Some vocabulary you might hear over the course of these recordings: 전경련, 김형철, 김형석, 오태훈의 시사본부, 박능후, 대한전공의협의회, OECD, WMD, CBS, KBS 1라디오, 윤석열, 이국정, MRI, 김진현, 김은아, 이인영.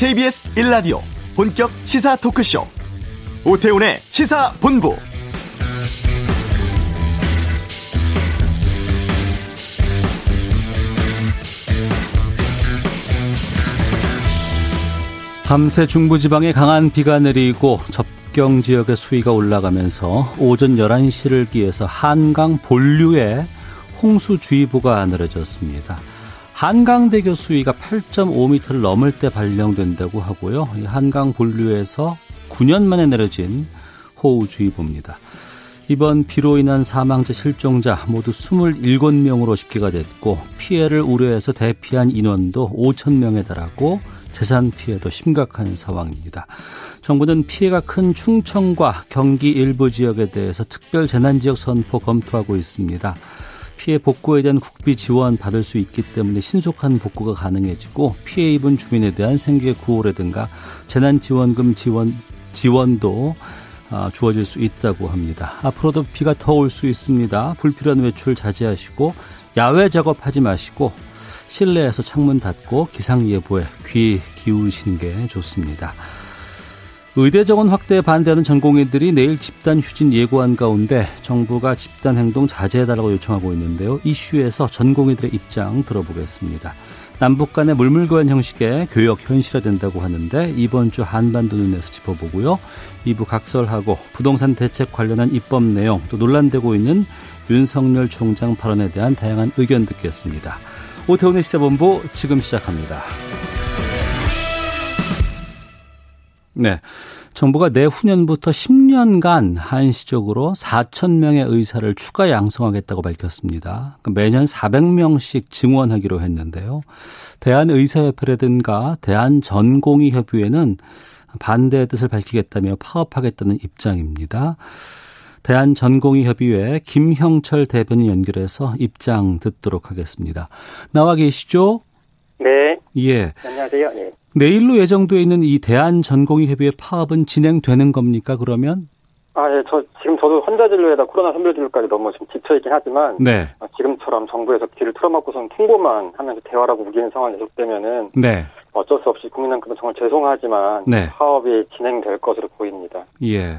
KBS 1라디오 본격 시사 토크쇼 오태훈의 시사본부. 밤새 중부지방에 강한 비가 내리고 접경지역의 수위가 올라가면서 오전 11시를 기해서 한강 본류에 홍수주의보가 내려졌습니다. 한강대교 수위가 8.5m를 넘을 때 발령된다고 하고요. 한강 본류에서 9년 만에 내려진 호우주의보입니다. 이번 비로 인한 사망자, 실종자 모두 27명으로 집계가 됐고, 피해를 우려해서 대피한 인원도 5,000명에 달하고 재산 피해도 심각한 상황입니다. 정부는 피해가 큰 충청과 경기 일부 지역에 대해서 특별 재난지역 선포 검토하고 있습니다. 피해 복구에 대한 국비 지원 받을 수 있기 때문에 신속한 복구가 가능해지고, 피해 입은 주민에 대한 생계 구호라든가 재난지원금 지원도 주어질 수 있다고 합니다. 앞으로도 비가 더 올 수 있습니다. 불필요한 외출 자제하시고, 야외 작업하지 마시고, 실내에서 창문 닫고 기상예보에 귀 기울이시는 게 좋습니다. 의대 정원 확대에 반대하는 전공의들이 내일 집단 휴진 예고한 가운데 정부가 집단 행동 자제해달라고 요청하고 있는데요. 이슈에서 전공의들의 입장 들어보겠습니다. 남북 간의 물물교환 형식의 교역 현실화된다고 하는데 이번 주 한반도 눈에서 짚어보고요. 2부 각설하고 부동산 대책 관련한 입법 내용, 또 논란되고 있는 윤석열 총장 발언에 대한 다양한 의견 듣겠습니다. 오태훈의 시사본부 지금 시작합니다. 네, 정부가 내후년부터 10년간 한시적으로 4천 명의 의사를 추가 양성하겠다고 밝혔습니다. 매년 400명씩 증원하기로 했는데요. 대한의사협회라든가 대한전공의협의회는 반대의 뜻을 밝히겠다며 파업하겠다는 입장입니다. 대한전공의협의회 김형철 대변인 연결해서 입장 듣도록 하겠습니다. 나와 계시죠? 네. 예. 안녕하세요. 네. 내일로 예정돼 있는 이 대한전공의협의회 파업은 진행되는 겁니까, 그러면? 예. 저도 환자진료에다 코로나 선별진료까지 너무 지금 지쳐있긴 하지만, 네, 지금처럼 정부에서 귀를 틀어막고선 통보만 하면서 대화라고 우기는 상황이 계속되면은, 네, 어쩔 수 없이 국민한테는 정말 죄송하지만, 네, 파업이 진행될 것으로 보입니다. 예.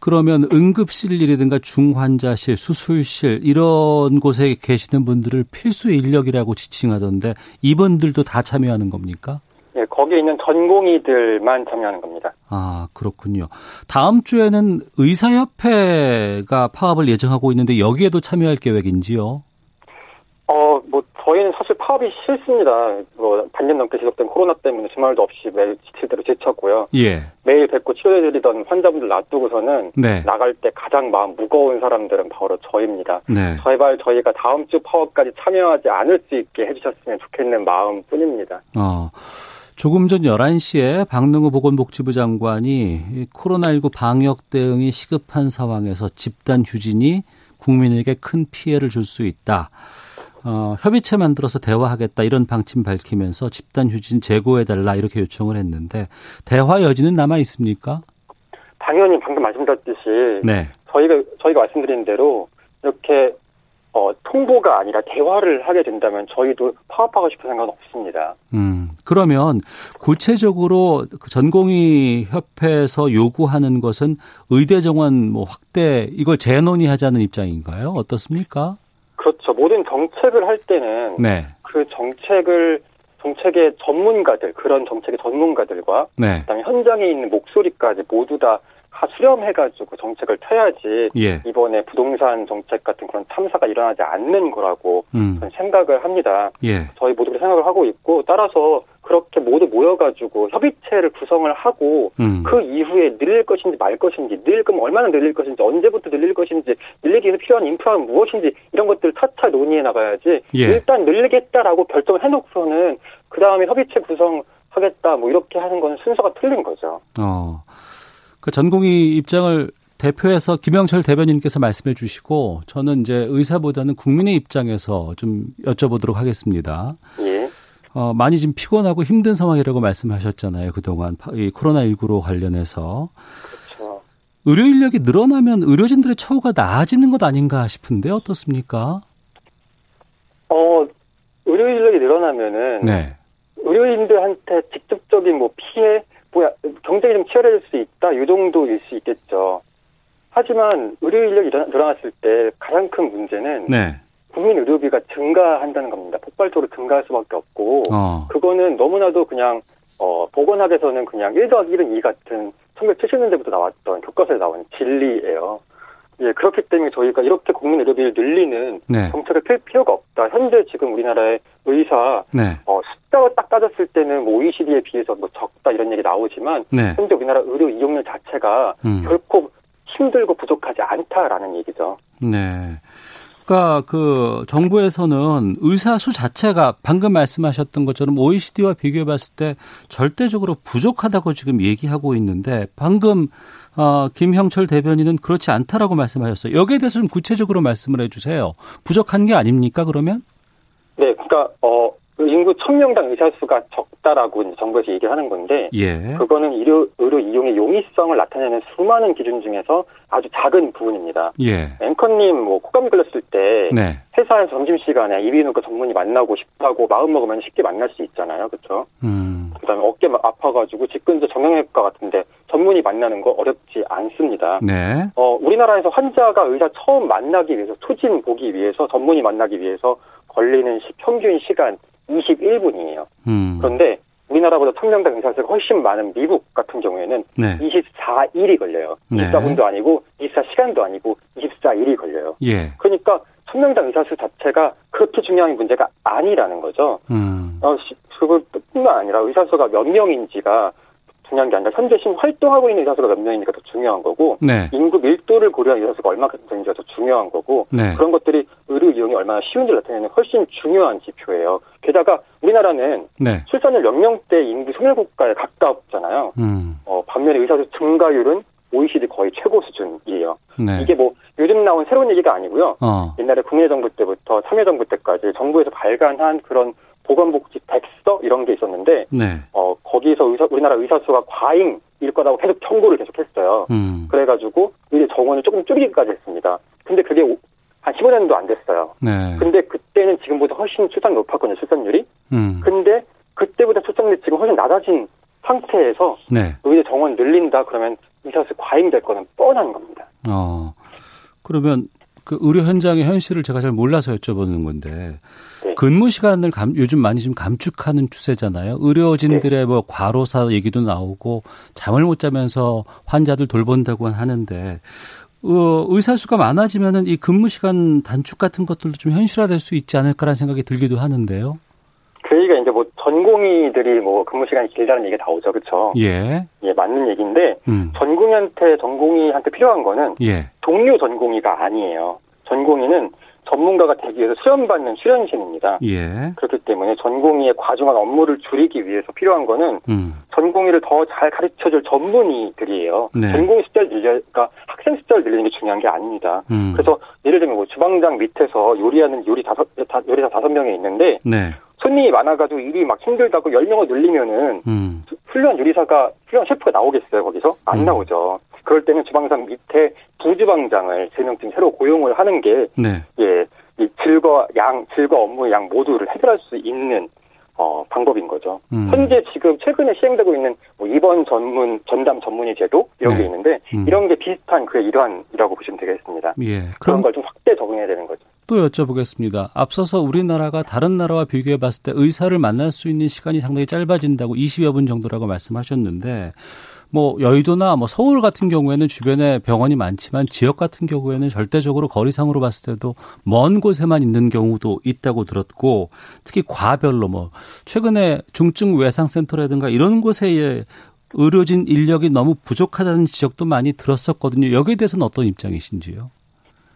그러면 응급실이라든가 중환자실, 수술실 이런 곳에 계시는 분들을 필수 인력이라고 지칭하던데 이분들도 다 참여하는 겁니까? 예, 거기에 있는 전공의들만 참여하는 겁니다. 아, 그렇군요. 다음 주에는 의사협회가 파업을 예정하고 있는데 여기에도 참여할 계획인지요? 저희는 사실 파업이 싫습니다. 반년 넘게 지속된 코로나 때문에 주말도 없이 매일 지칠 대로 지쳤고요. 예. 매일 뵙고 치료해드리던 환자분들 놔두고서는, 네, 나갈 때 가장 마음 무거운 사람들은 바로 저희입니다. 네. 제발 저희가 다음 주 파업까지 참여하지 않을 수 있게 해주셨으면 좋겠는 마음뿐입니다. 조금 전 11시에 박능후 보건복지부 장관이 코로나19 방역 대응이 시급한 상황에서 집단 휴진이 국민에게 큰 피해를 줄 수 있다, 협의체 만들어서 대화하겠다 이런 방침 밝히면서 집단 휴진 제고해달라 이렇게 요청을 했는데 대화 여지는 남아 있습니까? 당연히 방금 말씀드렸듯이, 네, 저희가 말씀드린 대로 이렇게 통보가 아니라 대화를 하게 된다면 저희도 파업하고 싶은 생각은 없습니다. 그러면 구체적으로 전공의협회에서 요구하는 것은 의대 정원 확대 이걸 재논의하자는 입장인가요? 어떻습니까? 그렇죠. 모든 정책을 할 때는, 네, 그 정책의 전문가들, 그런 정책의 전문가들과, 네, 그다음에 현장에 있는 목소리까지 모두 다 수렴해가지고 정책을 펴야지, 예, 이번에 부동산 정책 같은 그런 참사가 일어나지 않는 거라고 저는 생각을 합니다. 예. 저희 모두가 생각을 하고 있고, 따라서 그렇게 모두 모여가지고 협의체를 구성을 하고, 그 이후에 늘릴 것인지 말 것인지, 늘릴 거면 얼마나 늘릴 것인지, 언제부터 늘릴 것인지, 늘리기 위해서 필요한 인프라는 무엇인지 이런 것들을 차차 논의해 나가야지, 예, 일단 늘리겠다라고 결정을 해놓고서는 그 다음에 협의체 구성하겠다 뭐 이렇게 하는 건 순서가 틀린 거죠. 그 전공의 입장을 대표해서 김형철 대변인께서 말씀해 주시고, 저는 이제 의사보다는 국민의 입장에서 좀 여쭤보도록 하겠습니다. 예. 많이 지금 피곤하고 힘든 상황이라고 말씀하셨잖아요. 그동안 이 코로나19로 관련해서. 그렇죠. 의료 인력이 늘어나면 의료진들의 처우가 나아지는 것 아닌가 싶은데 어떻습니까? 의료 인력이 늘어나면은, 네, 의료인들한테 직접적인 뭐 피해, 뭐야, 경쟁이 좀 치열해질 수 있다, 이 정도일 수 있겠죠. 하지만 의료인력이 늘어났을 때 가장 큰 문제는 네. 국민 의료비가 증가한다는 겁니다. 폭발적으로 증가할 수밖에 없고 그거는 너무나도 그냥 보건학에서는 그냥 1+1은 2 같은 1970년대부터 나왔던 교과서에 나온 진리예요. 예, 그렇기 때문에 저희가 이렇게 국민 의료비를 늘리는 네. 정책을 펼 필요가 없다. 현재 지금 우리나라의 의사 네. 숫자로 딱 따졌을 때는 뭐 OECD에 비해서 뭐 적다 이런 얘기 나오지만 네. 현재 우리나라 의료 이용률 자체가 결코 힘들고 부족하지 않다라는 얘기죠. 네. 그러니까 그 정부에서는 의사 수 자체가 방금 말씀하셨던 것처럼 OECD와 비교해 봤을 때 절대적으로 부족하다고 지금 얘기하고 있는데 방금 김형철 대변인은 그렇지 않다라고 말씀하셨어요. 여기에 대해서 좀 구체적으로 말씀을 해 주세요. 부족한 게 아닙니까, 그러면? 네. 그러니까 인구 1,000명당 의사 수가 적다라고 이제 정부에서 얘기하는 건데 예. 그거는 의료 이용의 용이성을 나타내는 수많은 기준 중에서 아주 작은 부분입니다. 예. 앵커님 뭐 콧감기 걸렸을 때 네. 회사에서 점심시간에 이비인후과 전문의 만나고 싶다고 마음먹으면 쉽게 만날 수 있잖아요. 그렇죠? 그다음에 어깨 아파가지고 직근제 정형외과 같은데 전문의 만나는 거 어렵지 않습니다. 네. 우리나라에서 환자가 의사 처음 만나기 위해서 초진 보기 위해서 전문의 만나기 위해서 걸리는 평균 시간 21분이에요. 그런데 우리나라보다 1,000명당 의사수가 훨씬 많은 미국 같은 경우에는 네. 24일이 걸려요. 네. 24분도 아니고 24시간도 아니고 24일이 걸려요. 예. 그러니까 1,000명당 의사수 자체가 그렇게 중요한 문제가 아니라는 거죠. 그것뿐만 아니라 의사수가 몇 명인지가 중요한 게 아니라 현재 지금 활동하고 있는 의사수가 몇 명이니까 더 중요한 거고 네. 인구 밀도를 고려한 의사수가 얼마큼인지가 더 중요한 거고 네. 그런 것들이 의료 이용이 얼마나 쉬운지를 나타내는 훨씬 중요한 지표예요. 게다가 우리나라는 네. 출산율 0명대 인구 소멸국가에 가깝잖아요. 반면에 의사수 증가율은 OECD 거의 최고 수준이에요. 네. 이게 뭐 요즘 나온 새로운 얘기가 아니고요. 옛날에 국민의 정부 때부터 참여정부 때까지 정부에서 발간한 그런 보건복지 백서 이런 게 있었는데 네. 거기에서 우리나라 의사수가 과잉 일거라고 계속 청구를 계속했어요. 그래가지고 의대 정원을 조금 줄이기까지 했습니다. 근데 그게 한 15년도 안 됐어요. 네. 근데 그때는 지금보다 훨씬 출산이 높았거든요. 출산율이. 근데 그때보다 출산율이 지금 훨씬 낮아진 상태에서 네. 의대 정원 늘린다 그러면 의사수 과잉될 거는 뻔한 겁니다. 그러면 그 의료 현장의 현실을 제가 잘 몰라서 여쭤보는 건데 네. 근무 시간을 요즘 많이 좀 감축하는 추세잖아요. 의료진들의 네. 뭐 과로사 얘기도 나오고 잠을 못 자면서 환자들 돌본다고 하는데 의사 수가 많아지면은 이 근무 시간 단축 같은 것들도 좀 현실화될 수 있지 않을까라는 생각이 들기도 하는데요. 그 얘기가 이제 뭐 전공의들이 뭐 근무 시간이 길다는 얘기가 나오죠, 그렇죠? 예, 예 맞는 얘기인데 전공의한테 필요한 거는 예. 동료 전공의가 아니에요. 전공의는 전문가가 되기 위해서 수련받는 수련생입니다. 예. 그렇기 때문에 전공의의 과중한 업무를 줄이기 위해서 필요한 거는 전공의를 더 잘 가르쳐줄 전문의들이에요. 네. 전공의 숫자를 늘리니까 학생 숫자를 늘리는 게 중요한 게 아닙니다. 그래서 예를 들면 뭐 주방장 밑에서 요리하는 요리사 5명이 있는데 네. 손님이 많아가지고 일이 막 힘들다고 10명을 늘리면은 훌륭한 요리사가 훌륭한 셰프가 나오겠어요 거기서? 안 나오죠. 그럴 때는 주방장 밑에 부주방장을 지명팀 새로 고용을 하는 게 네. 예, 이 질과 업무의 양 모두를 해결할 수 있는 방법인 거죠. 현재 지금 최근에 시행되고 있는 뭐 입원 전담 전문의 제도 이런 네. 게 있는데 이런 게 비슷한 그의 일환이라고 보시면 되겠습니다. 예, 그런 걸 좀 확대 적용해야 되는 거죠. 또 여쭤보겠습니다. 앞서서 우리나라가 다른 나라와 비교해 봤을 때 의사를 만날 수 있는 시간이 상당히 짧아진다고 20여 분 정도라고 말씀하셨는데 뭐 여의도나 뭐 서울 같은 경우에는 주변에 병원이 많지만 지역 같은 경우에는 절대적으로 거리상으로 봤을 때도 먼 곳에만 있는 경우도 있다고 들었고 특히 과별로 뭐 최근에 중증 외상센터라든가 이런 곳에 의료진 인력이 너무 부족하다는 지적도 많이 들었었거든요. 여기에 대해서는 어떤 입장이신지요?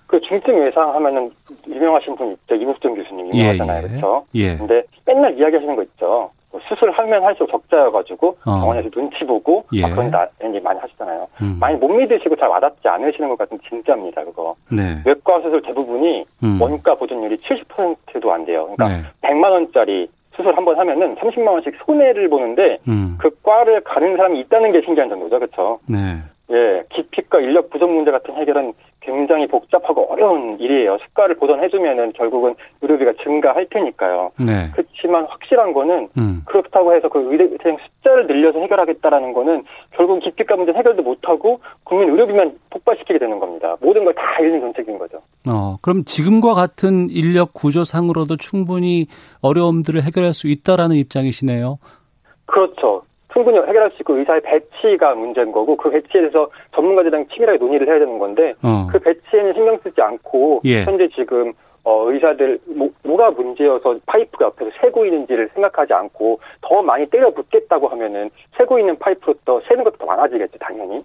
그 중증 외상 하면은 유명하신 분 있죠. 이국정 교수님 유명하잖아요. 예, 그렇죠? 예. 근데 맨날 이야기하시는 거 있죠. 수술하면 할수록 적자여가지고 병원에서 눈치 보고 예. 그런다는 얘기 많이 하시잖아요. 많이 못 믿으시고 잘 와닿지 않으시는 것 같은 진짜입니다. 그거. 네. 외과 수술 대부분이 원가 보존율이 70%도 안 돼요. 그러니까 네. 100만 원짜리 수술 한번 하면은 30만 원씩 손해를 보는데 그 과를 가는 사람이 있다는 게 신기한 정도죠. 그렇죠? 네. 예, 기피과 인력 부족 문제 같은 해결은 굉장히 복잡하고 어려운 일이에요. 수가를 보전해주면은 결국은 의료비가 증가할 테니까요. 네. 그렇지만 확실한 거는 그렇다고 해서 그 의대생 숫자를 늘려서 해결하겠다라는 거는 결국 기피값 문제 해결도 못하고 국민 의료비만 폭발시키게 되는 겁니다. 모든 걸 다 잃는 정책인 거죠. 그럼 지금과 같은 인력 구조상으로도 충분히 어려움들을 해결할 수 있다라는 입장이시네요. 그렇죠. 충분히 해결할 수 있고 의사의 배치가 문제인 거고 그 배치에 대해서 전문가들이랑 치밀하게 논의를 해야 되는 건데 그 배치에는 신경 쓰지 않고 현재 지금 의사들 뭐가 문제여서 파이프가 옆에서 새고 있는지를 생각하지 않고 더 많이 때려붙겠다고 하면은 새고 있는 파이프로 더 새는 것도 더 많아지겠죠 당연히.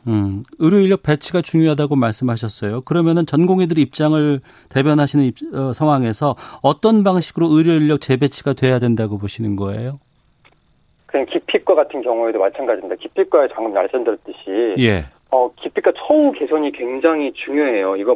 의료 인력 배치가 중요하다고 말씀하셨어요. 그러면은 전공의들 입장을 대변하시는 상황에서 어떤 방식으로 의료 인력 재배치가 돼야 된다고 보시는 거예요? 그냥 기피과 같은 경우에도 마찬가지입니다. 기피과에 방금 말씀드렸듯이 기피과 처우 개선이 굉장히 중요해요. 이거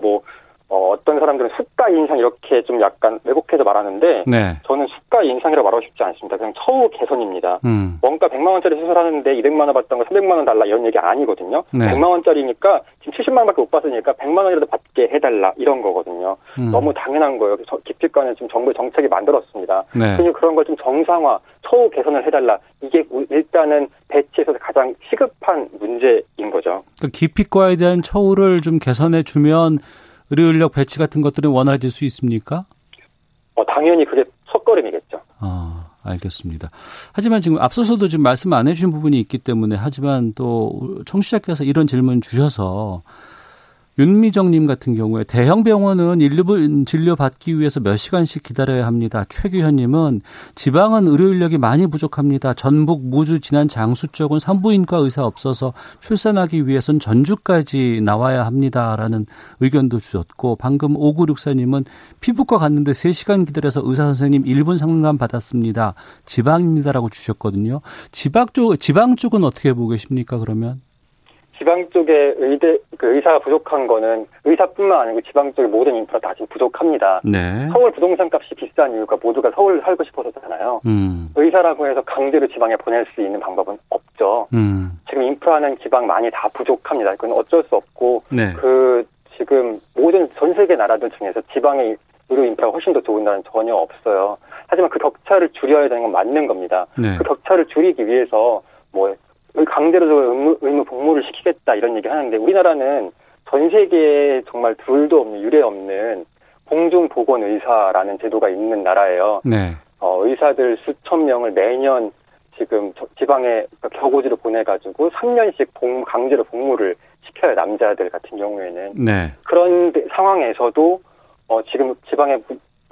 어떤 사람들은 수가 인상 이렇게 좀 약간 왜곡해서 말하는데 저는 수가 인상이라고 말하고 싶지 않습니다. 그냥 처우 개선입니다. 원가 100만 원짜리 수술하는데 200만 원 받던 거 300만 원 달라 이런 얘기 아니거든요. 100만 원짜리니까 지금 70만 원밖에 못 받으니까 100만 원이라도 받게 해달라 이런 거거든요. 너무 당연한 거예요. 기피과는 지금 정부의 정책이 만들었습니다. 그리고 그런 걸 좀 정상화, 처우 개선을 해달라. 이게 일단은 배치에서 가장 시급한 문제인 거죠. 그러니까 기피과에 대한 처우를 좀 개선해 주면 의료 인력 배치 같은 것들은 원활해질 수 있습니까? 당연히 그게 첫걸음이겠죠. 알겠습니다. 하지만 지금 앞서서도 지금 말씀 안 해주신 부분이 있기 때문에 하지만 또 청취자께서 이런 질문 주셔서 윤미정님 같은 경우에 대형 병원은 일부 진료 받기 위해서 몇 시간씩 기다려야 합니다. 최규현님은 지방은 의료 인력이 많이 부족합니다. 전북, 무주, 진안, 장수 쪽은 산부인과 의사 없어서 출산하기 위해선 전주까지 나와야 합니다라는 의견도 주셨고 방금 5964님은 피부과 갔는데 3시간 기다려서 의사 선생님 1분 상담 받았습니다. 지방입니다라고 주셨거든요. 지방 쪽은 어떻게 보고 계십니까 그러면? 지방 쪽에 의사가 부족한 거는 의사뿐만 아니고 지방 쪽의 모든 인프라 다 지금 부족합니다. 서울 부동산 값이 비싼 이유가 모두가 서울 살고 싶어서잖아요. 의사라고 해서 강제로 지방에 보낼 수 있는 방법은 없죠. 지금 인프라는 지방 많이 다 부족합니다. 그건 어쩔 수 없고 그 지금 모든 전 세계 나라들 중에서 지방의 의료 인프라가 훨씬 더 좋은 나라는 전혀 없어요. 하지만 그 격차를 줄여야 되는 건 맞는 겁니다. 그 격차를 줄이기 위해서 강제로 의무 복무를 시키겠다 이런 얘기 하는데 우리나라는 전 세계에 정말 둘도 없는 유례 없는 공중보건의사라는 제도가 있는 나라예요. 의사들 수천 명을 매년 지금 지방에 격오지로 보내가지고 3년씩 강제로 복무를 시켜요. 남자들 같은 경우에는. 그런 상황에서도 지금 지방에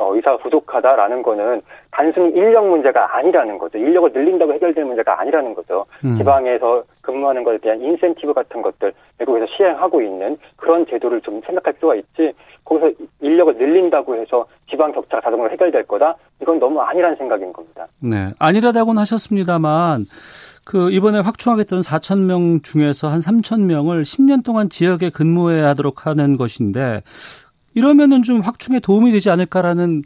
의사가 부족하다라는 거는 단순히 인력 문제가 아니라는 거죠. 인력을 늘린다고 해결될 문제가 아니라는 거죠. 지방에서 근무하는 것에 대한 인센티브 같은 것들 외국에서 시행하고 있는 그런 제도를 좀 생각할 필요가 있지 거기서 인력을 늘린다고 해서 지방 격차가 자동으로 해결될 거다? 이건 너무 아니라는 생각인 겁니다. 아니라다고는 하셨습니다만 이번에 확충하겠다는 4천 명 중에서 한 3천 명을 10년 동안 지역에 근무해야 하도록 하는 것인데 이러면은 좀 확충에 도움이 되지 않을까라는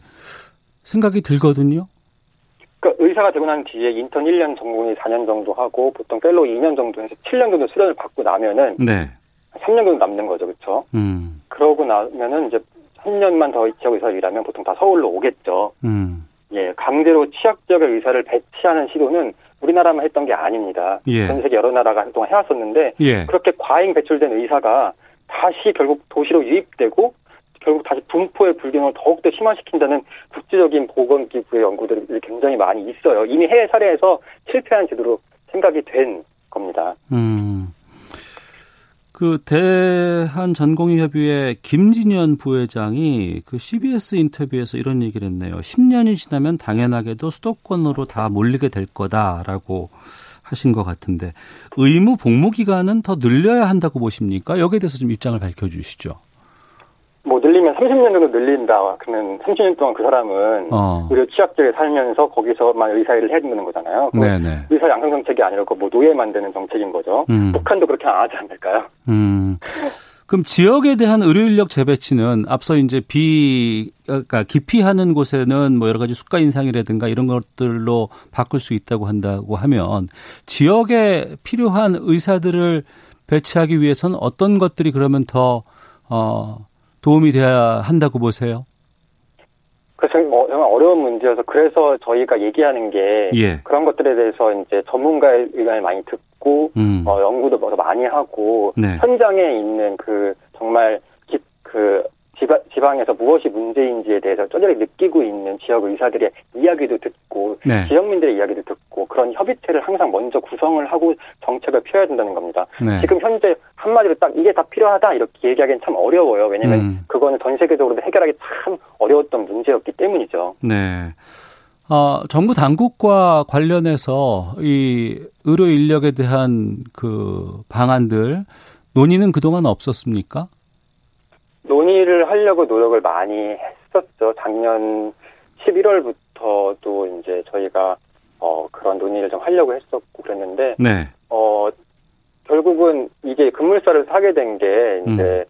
생각이 들거든요. 그러니까 의사가 되고 난 뒤에 인턴 1년 전공의 4년 정도 하고 보통 펠로우 2년 정도 해서 7년 정도 수련을 받고 나면은 3년 정도 남는 거죠, 그렇죠? 그러고 나면은 이제 3년만 더 지역 의사로 일하면 보통 다 서울로 오겠죠. 강제로 취약 지역의 의사를 배치하는 시도는 우리나라만 했던 게 아닙니다. 전 세계 여러 나라가 한동안 해왔었는데 그렇게 과잉 배출된 의사가 다시 결국 도시로 유입되고. 결국 다시 분포의 불균형을 더욱더 심화시킨다는 국제적인 보건기구의 연구들이 굉장히 많이 있어요. 이미 해외 사례에서 실패한 제도로 생각이 된 겁니다. 대한전공의협의회 김진현 부회장이 CBS 인터뷰에서 이런 얘기를 했네요. 10년이 지나면 당연하게도 수도권으로 다 몰리게 될 거다라고 하신 것 같은데 의무 복무 기간은 더 늘려야 한다고 보십니까? 여기에 대해서 좀 입장을 밝혀주시죠. 늘리면 30년 정도 늘린다. 그러면 30년 동안 그 사람은 의료 취약지역에 살면서 거기서만 의사 일을 해야 되는 거잖아요. 의사 양성 정책이 아니라고 노예 만드는 정책인 거죠. 북한도 그렇게 안 하지 않을까요? 그럼 지역에 대한 의료 인력 재배치는 앞서 이제 기피하는 곳에는 여러 가지 수가 인상이라든가 이런 것들로 바꿀 수 있다고 한다고 하면 지역에 필요한 의사들을 배치하기 위해서는 어떤 것들이 그러면 더 도움이 돼야 한다고 보세요? 그래서 정말 어려운 문제여서 그래서 저희가 얘기하는 게 예. 그런 것들에 대해서 이제 전문가의 의견을 많이 듣고 연구도 많이 하고 네. 현장에 있는 그 정말 지방에서 무엇이 문제인지에 대해서 쪼절히 느끼고 있는 지역 의사들의 이야기도 듣고 네. 지역민들의 이야기도 듣고 그런 협의체를 항상 먼저 구성을 하고 정책을 펴야 된다는 겁니다. 네. 지금 현재 한마디로 딱 이게 다 필요하다 이렇게 얘기하기는 참 어려워요. 왜냐하면 그거는 전 세계적으로도 해결하기 참 어려웠던 문제였기 때문이죠. 네. 정부 당국과 관련해서 이 의료 인력에 대한 그 방안들 논의는 그동안 없었습니까? 논의를 하려고 노력을 많이 했었죠. 작년 11월부터도 이제 저희가 그런 논의를 좀 하려고 했었고 그랬는데 네. 결국은 이게 급물살을 하게 된 게 이제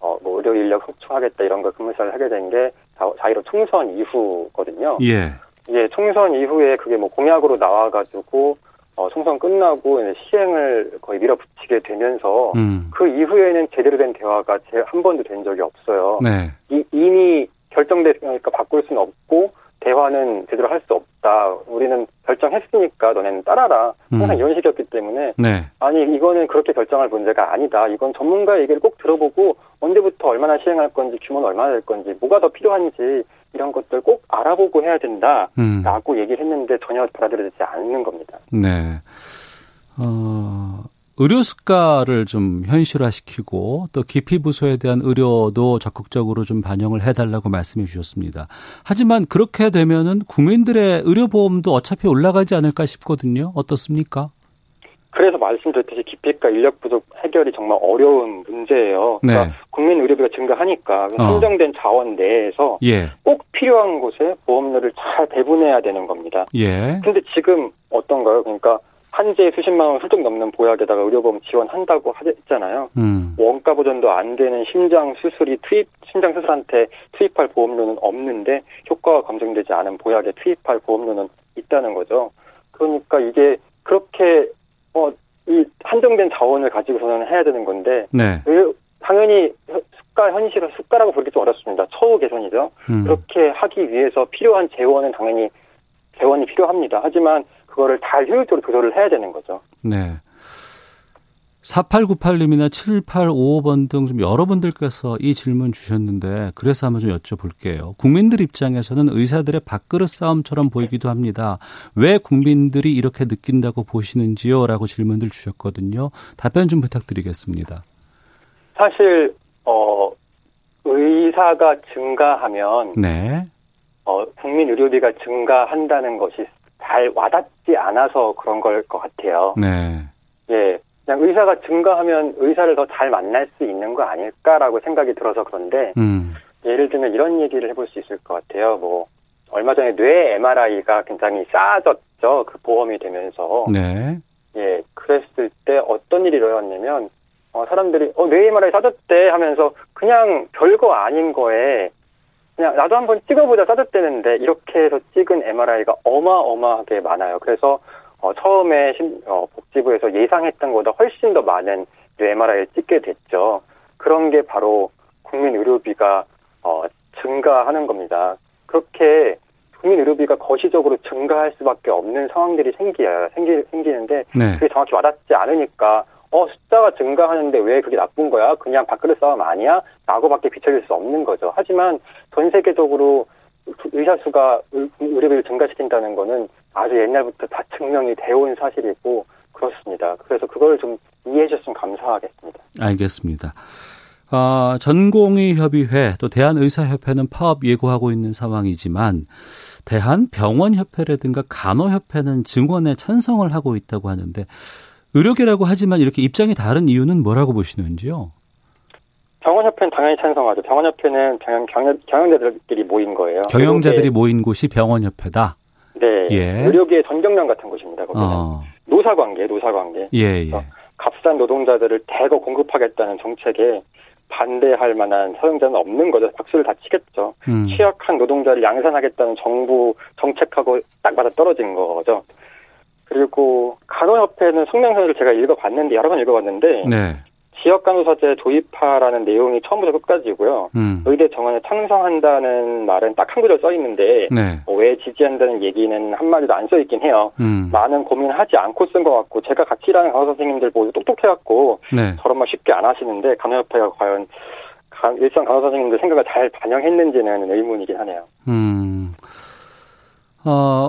뭐 의료 인력 확충하겠다 이런 거 급물살을 하게 된 게 4.15 총선 이후거든요. 예. 이제 총선 이후에 그게 뭐 공약으로 나와가지고 총선 끝나고 이제 시행을 거의 밀어붙이게 되면서 그 이후에는 제대로 된 대화가 한 번도 된 적이 없어요. 네. 이미 결정됐으니까 바꿀 수는 없고 대화는 제대로 할 수 없다. 우리는 결정했으니까 너네는 따라라. 항상 이런 식이었기 때문에 네. 아니 이거는 그렇게 결정할 문제가 아니다. 이건 전문가의 얘기를 꼭 들어보고 언제부터 얼마나 시행할 건지 규모는 얼마나 될 건지 뭐가 더 필요한지 이런 것들 꼭 알아보고 해야 된다라고 얘기를 했는데 전혀 받아들여지지 않는 겁니다. 네. 의료 수가를 좀 현실화시키고 또 기피 부서에 대한 의료도 적극적으로 좀 반영을 해달라고 말씀해 주셨습니다. 하지만 그렇게 되면은 국민들의 의료보험도 어차피 올라가지 않을까 싶거든요. 어떻습니까? 그래서 말씀드렸듯이 기피가 인력 부족 해결이 정말 어려운 문제예요. 그러니까 네. 국민 의료비가 증가하니까 한정된 자원 내에서 예. 꼭 필요한 곳에 보험료를 잘 배분해야 되는 겁니다. 예. 근데 지금 어떤가요? 그러니까 한지에 수십만 원 훌쩍 넘는 보약에다가 의료보험 지원한다고 했잖아요. 원가 보전도 안 되는 심장 수술한테 투입할 보험료는 없는데 효과가 검증되지 않은 보약에 투입할 보험료는 있다는 거죠. 그러니까 이게 그렇게 이 한정된 자원을 가지고서는 해야 되는 건데 네. 당연히 숫가라고 부르기 좀 어렵습니다. 처우 개선이죠. 그렇게 하기 위해서 필요한 재원은 당연히 재원이 필요합니다. 하지만 그거를 잘 효율적으로 조절을 해야 되는 거죠. 네. 4898님이나 7855번 등 좀 여러분들께서 이 질문 주셨는데 그래서 한번 좀 여쭤볼게요. 국민들 입장에서는 의사들의 밥그릇 싸움처럼 보이기도 합니다. 왜 국민들이 이렇게 느낀다고 보시는지요? 라고 질문들 주셨거든요. 답변 좀 부탁드리겠습니다. 사실 의사가 증가하면 네. 국민 의료비가 증가한다는 것이 잘 와닿지 않아서 그런 걸 것 같아요. 네. 예. 그냥 의사가 증가하면 의사를 더 잘 만날 수 있는 거 아닐까라고 생각이 들어서 그런데, 예를 들면 이런 얘기를 해볼 수 있을 것 같아요. 얼마 전에 뇌 MRI가 굉장히 싸졌죠. 그 보험이 되면서. 네. 예. 그랬을 때 어떤 일이 일어났냐면, 사람들이, 뇌 MRI 싸졌대 하면서 그냥 별거 아닌 거에 그냥 나도 한번 찍어보자 싸졌대는데 이렇게 해서 찍은 MRI가 어마어마하게 많아요. 그래서 처음에 복지부에서 예상했던 것보다 훨씬 더 많은 MRI를 찍게 됐죠. 그런 게 바로 국민 의료비가 증가하는 겁니다. 그렇게 국민 의료비가 거시적으로 증가할 수밖에 없는 상황들이 생기는데 네. 그게 정확히 와닿지 않으니까 숫자가 증가하는데 왜 그게 나쁜 거야? 그냥 밥그릇 싸움 아니야? 라고밖에 비춰질 수 없는 거죠. 하지만 전 세계적으로 의사 수가 의료비를 증가시킨다는 거는 아주 옛날부터 다 증명이 되어온 사실이고 그렇습니다. 그래서 그걸 좀 이해해 주셨으면 감사하겠습니다. 알겠습니다. 전공의협의회 또 대한의사협회는 파업 예고하고 있는 상황이지만 대한병원협회라든가 간호협회는 증원에 찬성을 하고 있다고 하는데 의료계라고 하지만 이렇게 입장이 다른 이유는 뭐라고 보시는지요? 병원협회는 당연히 찬성하죠. 병원협회는 경영자들끼리 모인 거예요. 경영자들이 모인 곳이 병원협회다? 네. 예. 의료계의 전경련 같은 곳입니다. 거기는. 노사관계. 예. 값싼 노동자들을 대거 공급하겠다는 정책에 반대할 만한 사용자는 없는 거죠. 박수를 다 치겠죠. 취약한 노동자를 양산하겠다는 정부 정책하고 딱 맞아떨어진 거죠. 그리고 간호협회는 성명서를 제가 여러 번 읽어봤는데 네. 지역 간호사제 도입하라는 내용이 처음부터 끝까지고요. 의대 정원을 창성한다는 말은 딱 한 글자 써 있는데 네. 왜 지지한다는 얘기는 한 마디도 안 써 있긴 해요. 많은 고민하지 않고 쓴 것 같고 제가 같이 일하는 간호사 선생님들 모두 똑똑해갖고 네. 저런 말 쉽게 안 하시는데 간호협회가 과연 일선 간호사 선생님들 생각을 잘 반영했는지는 의문이긴 하네요.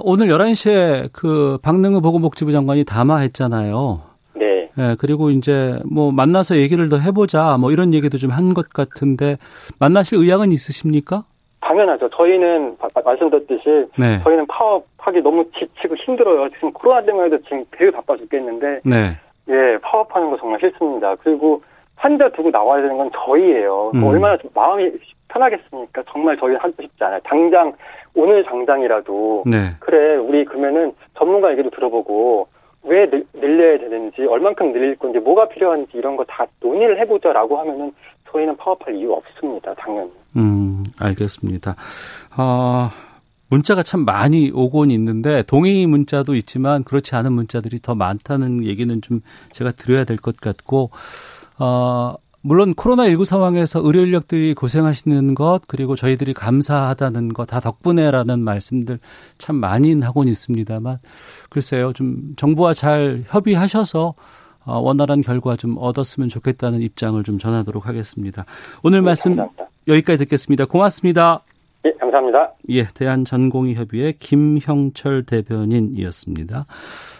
오늘 11시에 그 박능후 보건복지부 장관이 담화했잖아요. 네. 예, 그리고 이제 뭐 만나서 얘기를 더 해보자 뭐 이런 얘기도 좀 한 것 같은데 만나실 의향은 있으십니까? 당연하죠. 저희는 말씀드렸듯이 네. 저희는 파업하기 너무 지치고 힘들어요. 지금 코로나 때문에도 지금 되게 바빠 죽겠는데 네. 예, 파업하는 거 정말 싫습니다. 그리고 환자 두고 나와야 되는 건 저희예요. 얼마나 마음이 편하겠습니까? 정말 저희는 하고 싶지 않아요. 당장 오늘 당장이라도 네. 그래 우리 그러면은 전문가 얘기도 들어보고 왜 늘려야 되는지 얼만큼 늘릴 건지 뭐가 필요한지 이런 거 다 논의를 해보자라고 하면은 저희는 파업할 이유 없습니다. 당연히. 알겠습니다. 문자가 참 많이 오곤 있는데 동의 문자도 있지만 그렇지 않은 문자들이 더 많다는 얘기는 좀 제가 드려야 될 것 같고 물론 코로나19 상황에서 의료 인력들이 고생하시는 것 그리고 저희들이 감사하다는 것 다 덕분에라는 말씀들 참 많이 하곤 있습니다만 글쎄요. 좀 정부와 잘 협의하셔서 원활한 결과 좀 얻었으면 좋겠다는 입장을 좀 전하도록 하겠습니다. 오늘 말씀 감사합니다. 여기까지 듣겠습니다. 고맙습니다. 예, 감사합니다. 예, 대한전공의협의회 김형철 대변인이었습니다.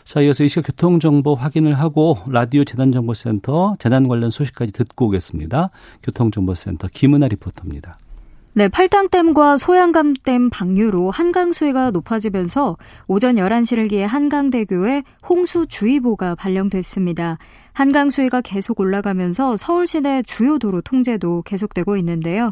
자, 이어서 이 시각 교통정보 확인을 하고 라디오 재난정보센터 재난 관련 소식까지 듣고 오겠습니다. 교통정보센터 김은아 리포터입니다. 네, 팔당댐과 소양강댐 방류로 한강 수위가 높아지면서 오전 11시를 기해 한강대교에 홍수주의보가 발령됐습니다. 한강 수위가 계속 올라가면서 서울시내 주요 도로 통제도 계속되고 있는데요.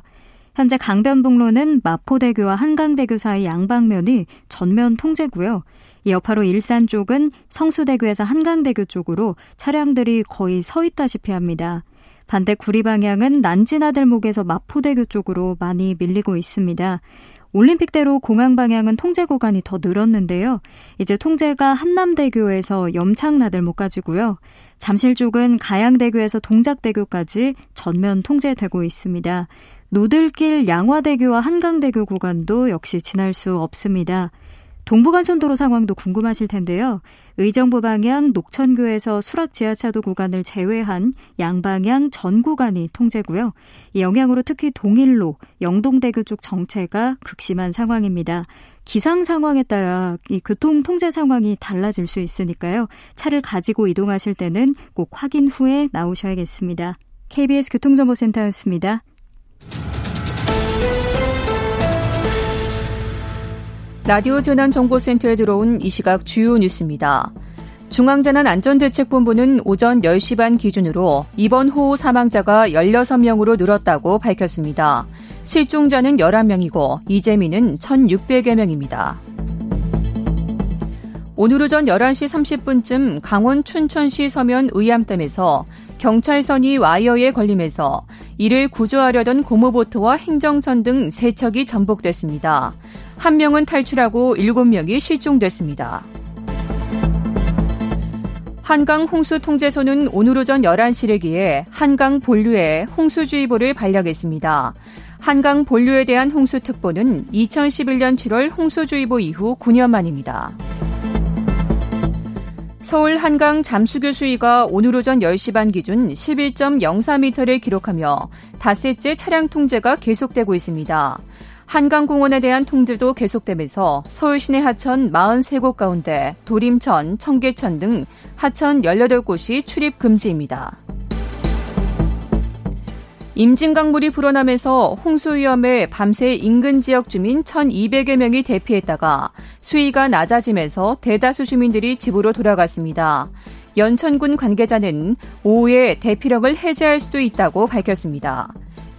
현재 강변북로는 마포대교와 한강대교 사이 양방면이 전면 통제고요. 이 여파로 일산 쪽은 성수대교에서 한강대교 쪽으로 차량들이 거의 서 있다시피 합니다. 반대 구리 방향은 난지나들목에서 마포대교 쪽으로 많이 밀리고 있습니다. 올림픽대로 공항 방향은 통제 구간이 더 늘었는데요. 이제 통제가 한남대교에서 염창나들목까지고요. 잠실 쪽은 가양대교에서 동작대교까지 전면 통제되고 있습니다. 노들길 양화대교와 한강대교 구간도 역시 지날 수 없습니다. 동부간선도로 상황도 궁금하실 텐데요. 의정부 방향 녹천교에서 수락 지하차도 구간을 제외한 양방향 전 구간이 통제고요. 이 영향으로 특히 동일로, 영동대교 쪽 정체가 극심한 상황입니다. 기상 상황에 따라 이 교통 통제 상황이 달라질 수 있으니까요. 차를 가지고 이동하실 때는 꼭 확인 후에 나오셔야겠습니다. KBS 교통정보센터였습니다. 라디오 재난정보센터에 들어온 이 시각 주요 뉴스입니다. 중앙재난안전대책본부는 오전 10시 반 기준으로 이번 호우 사망자가 16명으로 늘었다고 밝혔습니다. 실종자는 11명이고 이재민은 1,600여 명입니다. 오늘 오전 11시 30분쯤 강원 춘천시 서면 의암댐에서 경찰선이 와이어에 걸리면서 이를 구조하려던 고무보트와 행정선 등 3척이 전복됐습니다. 1명은 탈출하고 7명이 실종됐습니다. 한강 홍수 통제소는 오늘 오전 11시를 기해 한강 본류에 홍수주의보를 발령했습니다. 한강 본류에 대한 홍수특보는 2011년 7월 홍수주의보 이후 9년 만입니다. 서울 한강 잠수교 수위가 오늘 오전 10시 반 기준 11.04m를 기록하며 닷새째 차량 통제가 계속되고 있습니다. 한강공원에 대한 통제도 계속되면서 서울 시내 하천 43곳 가운데 도림천, 청계천 등 하천 18곳이 출입 금지입니다. 임진강물이 불어나면서 홍수 위험에 밤새 인근 지역 주민 1,200여 명이 대피했다가 수위가 낮아지면서 대다수 주민들이 집으로 돌아갔습니다. 연천군 관계자는 오후에 대피령을 해제할 수도 있다고 밝혔습니다.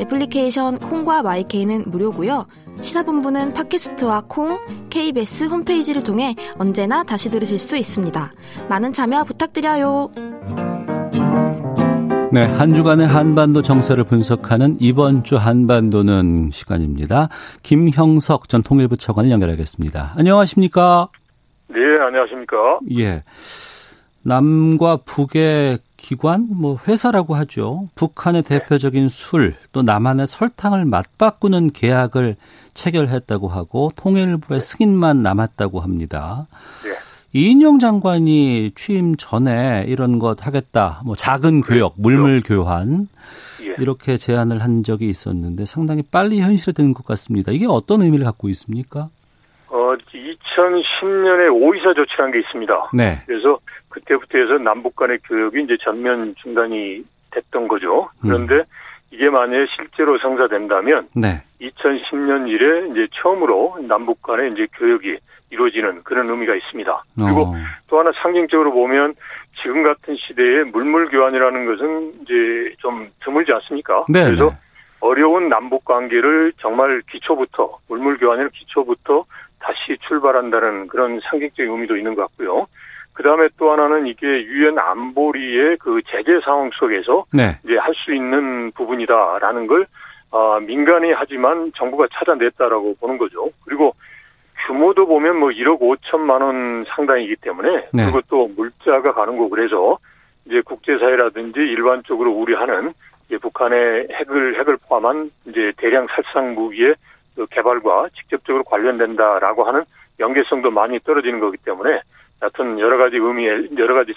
애플리케이션 콩과 마이케이는 무료고요. 시사본부는 팟캐스트와 콩, KBS 홈페이지를 통해 언제나 다시 들으실 수 있습니다. 많은 참여 부탁드려요. 네, 한 주간의 한반도 정세를 분석하는 이번 주 한반도는 시간입니다. 김형석 전 통일부 차관을 연결하겠습니다. 안녕하십니까? 네, 안녕하십니까? 예, 남과 북의 기관, 회사라고 하죠. 북한의 대표적인 술, 또 남한의 설탕을 맞바꾸는 계약을 체결했다고 하고 통일부의 승인만 남았다고 합니다. 네. 이인영 장관이 취임 전에 이런 것 하겠다, 작은 교역, 물물 교환 이렇게 제안을 한 적이 있었는데 상당히 빨리 현실화되는 것 같습니다. 이게 어떤 의미를 갖고 있습니까? 2010년에 5.24 조치라는 게 있습니다. 네. 그래서 그때부터 해서 남북 간의 교역이 이제 전면 중단이 됐던 거죠. 그런데 이게 만약에 실제로 성사된다면, 네, 2010년 이래 이제 처음으로 남북 간의 이제 교역이 이루어지는 그런 의미가 있습니다. 그리고 또 하나 상징적으로 보면 지금 같은 시대에 물물 교환이라는 것은 이제 좀 드물지 않습니까? 네. 그래서 어려운 남북 관계를 정말 기초부터, 물물 교환을 기초부터 다시 출발한다는 그런 상징적인 의미도 있는 것 같고요. 그 다음에 또 하나는 이게 유엔 안보리의 그 제재 상황 속에서, 네, 이제 할 수 있는 부분이다라는 걸 민간이 하지만 정부가 찾아냈다라고 보는 거죠. 그리고 규모도 보면 1억 5천만 원 상당이기 때문에, 네, 그것도 물자가 가는 거고, 그래서 이제 국제사회라든지 일반적으로 우려하는 이제 북한의 핵을 포함한 이제 대량 살상 무기의 그 개발과 직접적으로 관련된다라고 하는 연계성도 많이 떨어지는 거기 때문에 같은 여러 가지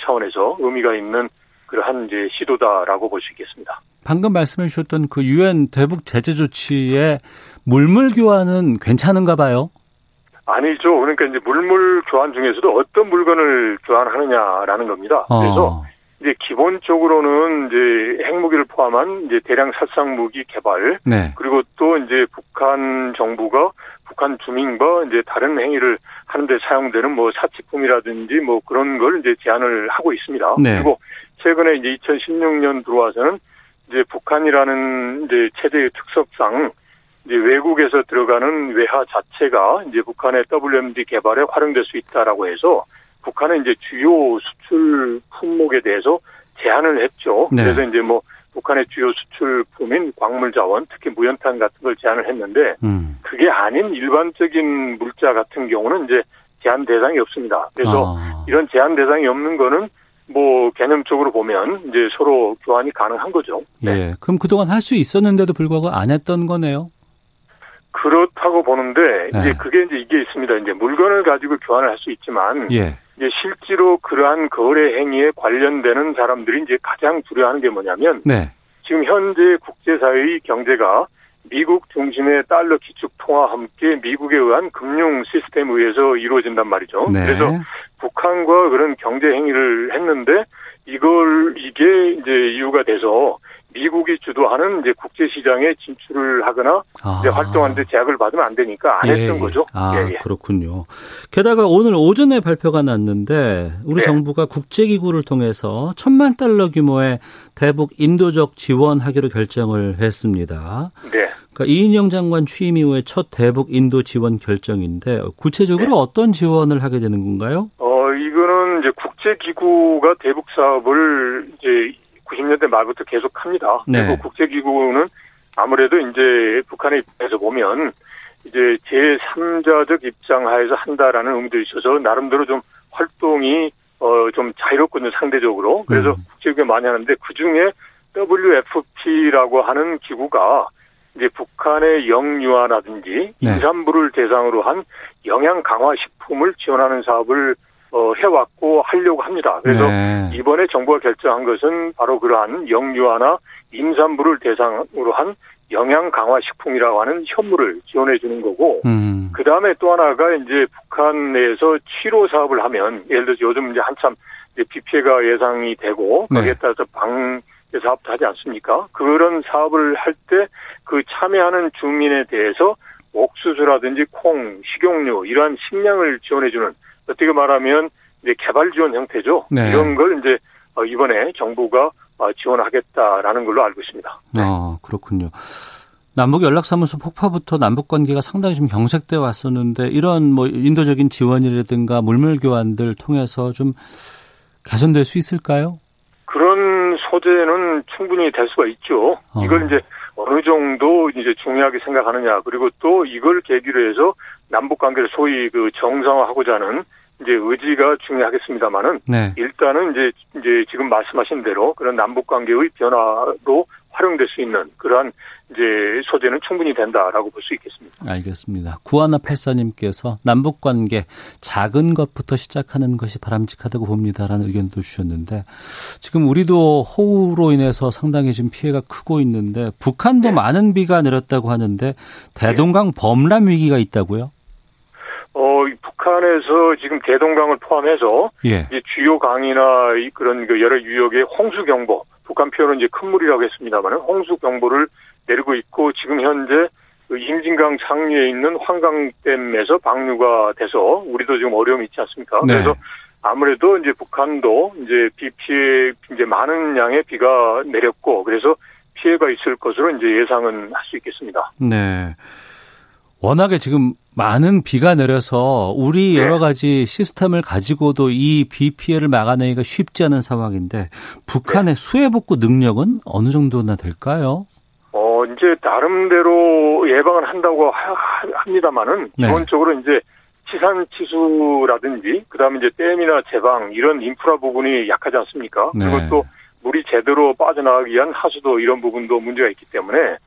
차원에서 의미가 있는 그러한 이제 시도다라고 볼 수 있겠습니다. 방금 말씀해 주셨던 그 유엔 대북 제재 조치의 물물 교환은 괜찮은가 봐요? 아니죠. 그러니까 이제 물물 교환 중에서도 어떤 물건을 교환하느냐라는 겁니다. 그래서 이제 기본적으로는 이제 핵무기를 포함한 이제 대량 살상 무기 개발, 네, 그리고 또 이제 북한 정부가 북한 주민과 이제 다른 행위를 하는데 사용되는 사치품이라든지 그런 걸 이제 제한을 하고 있습니다. 네. 그리고 최근에 이제 2016년 들어와서는 이제 북한이라는 이제 체제의 특성상 이제 외국에서 들어가는 외화 자체가 이제 북한의 WMD 개발에 활용될 수 있다라고 해서 북한은 이제 주요 수출 품목에 대해서 제한을 했죠. 네. 그래서 이제 북한의 주요 수출품인 광물자원, 특히 무연탄 같은 걸 제한을 했는데, 그게 아닌 일반적인 물자 같은 경우는 이제 제한 대상이 없습니다. 그래서 이런 제한 대상이 없는 거는 개념적으로 보면 이제 서로 교환이 가능한 거죠. 네. 예. 그럼 그동안 할 수 있었는데도 불구하고 안 했던 거네요. 그렇다고 보는데, 네, 이게 있습니다. 이제 물건을 가지고 교환을 할 수 있지만, 예, 이제 실제로 그러한 거래 행위에 관련되는 사람들이 이제 가장 두려워하는 게 뭐냐면, 네, 지금 현재 국제사회의 경제가 미국 중심의 달러 기축통화와 함께 미국에 의한 금융 시스템에 의해서 이루어진단 말이죠. 네. 그래서 북한과 그런 경제 행위를 했는데 이게 이제 이유가 돼서 미국이 주도하는 이제 국제 시장에 진출을 하거나 이제 활동하는데 제약을 받으면 안 되니까 안 했던 거죠. 그렇군요. 게다가 오늘 오전에 발표가 났는데 우리, 네, 정부가 국제기구를 통해서 1,000만 달러 규모의 대북 인도적 지원하기로 결정을 했습니다. 네. 그러니까 이인영 장관 취임 이후에 첫 대북 인도 지원 결정인데 구체적으로, 네, 어떤 지원을 하게 되는 건가요? 이거는 이제 국제기구가 대북 사업을 이제 90년대 말부터 계속 합니다. 네. 그리고 국제기구는 아무래도 이제 북한의 입장에서 보면 이제 제3자적 입장 하에서 한다라는 의미도 있어서 나름대로 좀 활동이 좀 자유롭거든요, 상대적으로. 그래서 국제기구가 많이 하는데 그중에 WFP라고 하는 기구가 이제 북한의 영유아라든지, 네, 임산부를 대상으로 한 영양 강화 식품을 지원하는 사업을 해왔고 하려고 합니다. 그래서, 네, 이번에 정부가 결정한 것은 바로 그러한 영유아나 임산부를 대상으로 한 영양 강화 식품이라고 하는 현물을 지원해 주는 거고, 그 다음에 또 하나가 이제 북한 내에서 치료 사업을 하면, 예를 들어서 요즘 이제 한참 이제 비 피해가 예상이 되고, 네, 거기에 따라서 방 사업도 하지 않습니까? 그런 사업을 할 때 그 참여하는 주민에 대해서 옥수수라든지 콩, 식용유 이러한 식량을 지원해 주는, 어떻게 말하면 이제 개발 지원 형태죠. 네. 이런 걸 이제 이번에 정부가 지원하겠다라는 걸로 알고 있습니다. 네. 아, 그렇군요. 남북 연락사무소 폭파부터 남북 관계가 상당히 좀 경색돼 왔었는데 이런 뭐 인도적인 지원이라든가 물물 교환들 통해서 좀 개선될 수 있을까요? 그런 소재는 충분히 될 수가 있죠. 이걸 이제 어느 정도 이제 중요하게 생각하느냐, 그리고 또 이걸 계기로 해서 남북 관계를 소위 그 정상화하고자 하는 이제 의지가 중요하겠습니다만은 네. 일단은 이제 지금 말씀하신 대로 그런 남북 관계의 변화로 활용될 수 있는 그러한 이제 소재는 충분히 된다라고 볼 수 있겠습니다. 알겠습니다. 구하나84님께서 남북관계 작은 것부터 시작하는 것이 바람직하다고 봅니다라는 의견도 주셨는데 지금 우리도 호우로 인해서 상당히 지금 피해가 크고 있는데 북한도 네. 많은 비가 내렸다고 하는데 대동강 범람 위기가 있다고요? 북한에서 지금 대동강을 포함해서 예. 이제 주요 강이나 그런 그 여러 유역의 홍수경보 북한 표현은 이제 큰 물이라고 했습니다만 홍수 경보를 내리고 있고 지금 현재 임진강 상류에 있는 환강댐에서 방류가 돼서 우리도 지금 어려움이 있지 않습니까? 네. 그래서 아무래도 이제 북한도 이제 비 피해 이제 많은 양의 비가 내렸고 그래서 피해가 있을 것으로 이제 예상은 할 수 있겠습니다. 네. 워낙에 지금 많은 비가 내려서 우리 여러 가지 시스템을 가지고도 이 비 피해를 막아내기가 쉽지 않은 상황인데 북한의 수해 복구 능력은 어느 정도나 될까요? 이제 나름대로 예방을 한다고 합니다만은 기본적으로 이제 치산 치수라든지 그다음에 이제 댐이나 제방 이런 인프라 부분이 약하지 않습니까? 네. 그리고 또 물이 제대로 빠져나가기 위한 하수도 이런 부분도 문제가 있기 때문에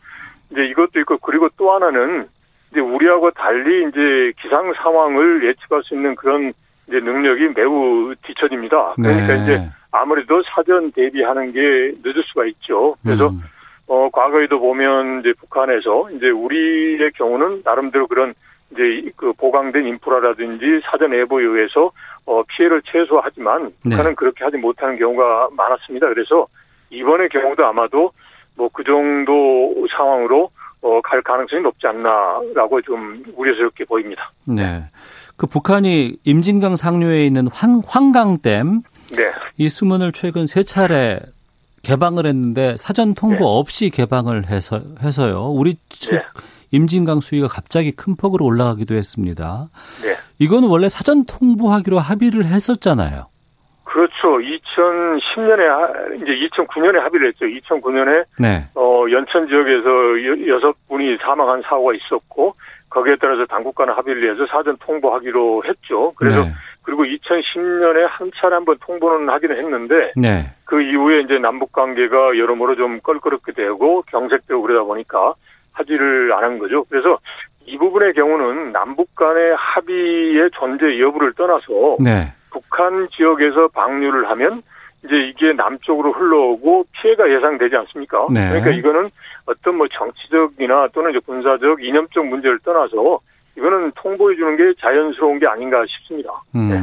이제 이것도 있고 그리고 또 하나는 이제 우리하고 달리 이제 기상 상황을 예측할 수 있는 그런 이제 능력이 매우 뒤처집니다. 그러니까 네. 이제 아무래도 사전 대비하는 게 늦을 수가 있죠. 그래서 과거에도 보면 이제 북한에서 이제 우리의 경우는 나름대로 그런 이제 그 보강된 인프라라든지 사전 예보에 의해서 피해를 최소화하지만 북한은 네. 그렇게 하지 못하는 경우가 많았습니다. 그래서 이번의 경우도 아마도 뭐 그 정도 상황으로 갈 가능성이 높지 않나라고 좀 우려스럽게 보입니다. 네. 그 북한이 임진강 상류에 있는 환강댐. 네. 이 수문을 최근 세 차례 개방을 했는데 사전 통보 네. 없이 개방을 해서요. 우리 측 네. 임진강 수위가 갑자기 큰 폭으로 올라가기도 했습니다. 네. 이건 원래 사전 통보하기로 합의를 했었잖아요. 그렇죠. 2010년에 이제 2009년에 합의를 했죠. 2009년에 네. 연천 지역에서 6분이 사망한 사고가 있었고 거기에 따라서 당국 간의 합의를 해서 사전 통보하기로 했죠. 그래서 네. 그리고 2010년에 한 차례 한번 통보는 하기는 했는데 네. 그 이후에 이제 남북 관계가 여러모로 좀 껄끄럽게 되고 경색되고 그러다 보니까 하지를 안 한 거죠. 그래서 이 부분의 경우는 남북 간의 합의의 존재 여부를 떠나서 네. 북한 지역에서 방류를 하면 이제 이게 남쪽으로 흘러오고 피해가 예상되지 않습니까? 네. 그러니까 이거는 어떤 뭐 정치적이나 또는 이제 군사적 이념적 문제를 떠나서 이거는 통보해 주는 게 자연스러운 게 아닌가 싶습니다. 네.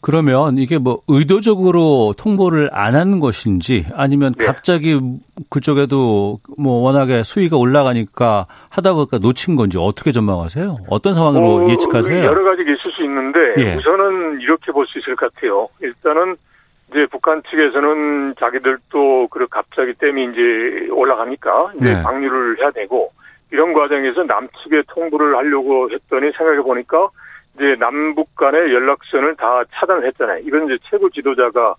그러면 이게 뭐 의도적으로 통보를 안 한 것인지 아니면 네. 갑자기 그쪽에도 뭐 워낙에 수위가 올라가니까 하다 보니까 놓친 건지 어떻게 전망하세요? 어떤 상황으로 예측하세요? 여러 가지가 있을 수 있는데 예. 우선은 이렇게 볼 수 있을 것 같아요. 일단은 이제 북한 측에서는 자기들도 그 갑자기 댐이 이제 올라가니까 이제 네. 방류를 해야 되고 이런 과정에서 남측에 통보를 하려고 했더니 생각해 보니까 이제 남북 간의 연락선을 다 차단을 했잖아요. 이건 이제 최고 지도자가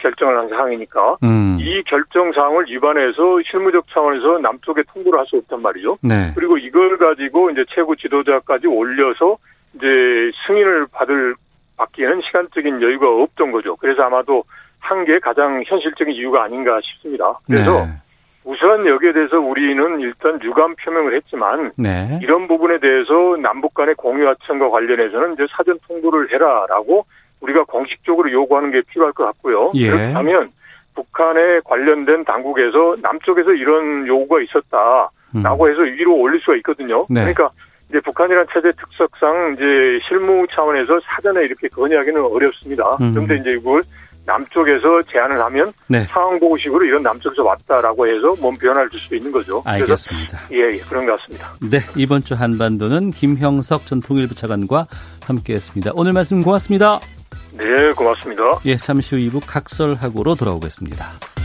결정을 한 사항이니까 이 결정 사항을 위반해서 실무적 차원에서 남쪽에 통보를 할 수 없단 말이죠. 네. 그리고 이걸 가지고 이제 최고 지도자까지 올려서 이제 승인을 받기에는 시간적인 여유가 없던 거죠. 그래서 아마도 한 게 가장 현실적인 이유가 아닌가 싶습니다. 그래서 네. 우선 여기에 대해서 우리는 일단 유감 표명을 했지만 네. 이런 부분에 대해서 남북 간의 공유하청과 관련해서는 이제 사전 통보를 해라라고 우리가 공식적으로 요구하는 게 필요할 것 같고요. 예. 그렇다면 북한에 관련된 당국에서 남쪽에서 이런 요구가 있었다라고 해서 위로 올릴 수가 있거든요. 네. 그러니까 이제 북한이란 체제 특성상 이제 실무 차원에서 사전에 이렇게 건의하기는 어렵습니다. 그런데 이제 이걸 남쪽에서 제안을 하면 네. 상황 보고식으로 이런 남쪽에서 왔다라고 해서 몸 변화를 줄 수 있는 거죠. 알겠습니다. 그래서 예, 그런 것 같습니다. 네, 이번 주 한반도는 김형석 전 통일부 차관과 함께했습니다. 오늘 말씀 고맙습니다. 네, 고맙습니다. 예, 잠시 후 2부 각설하고로 돌아오겠습니다.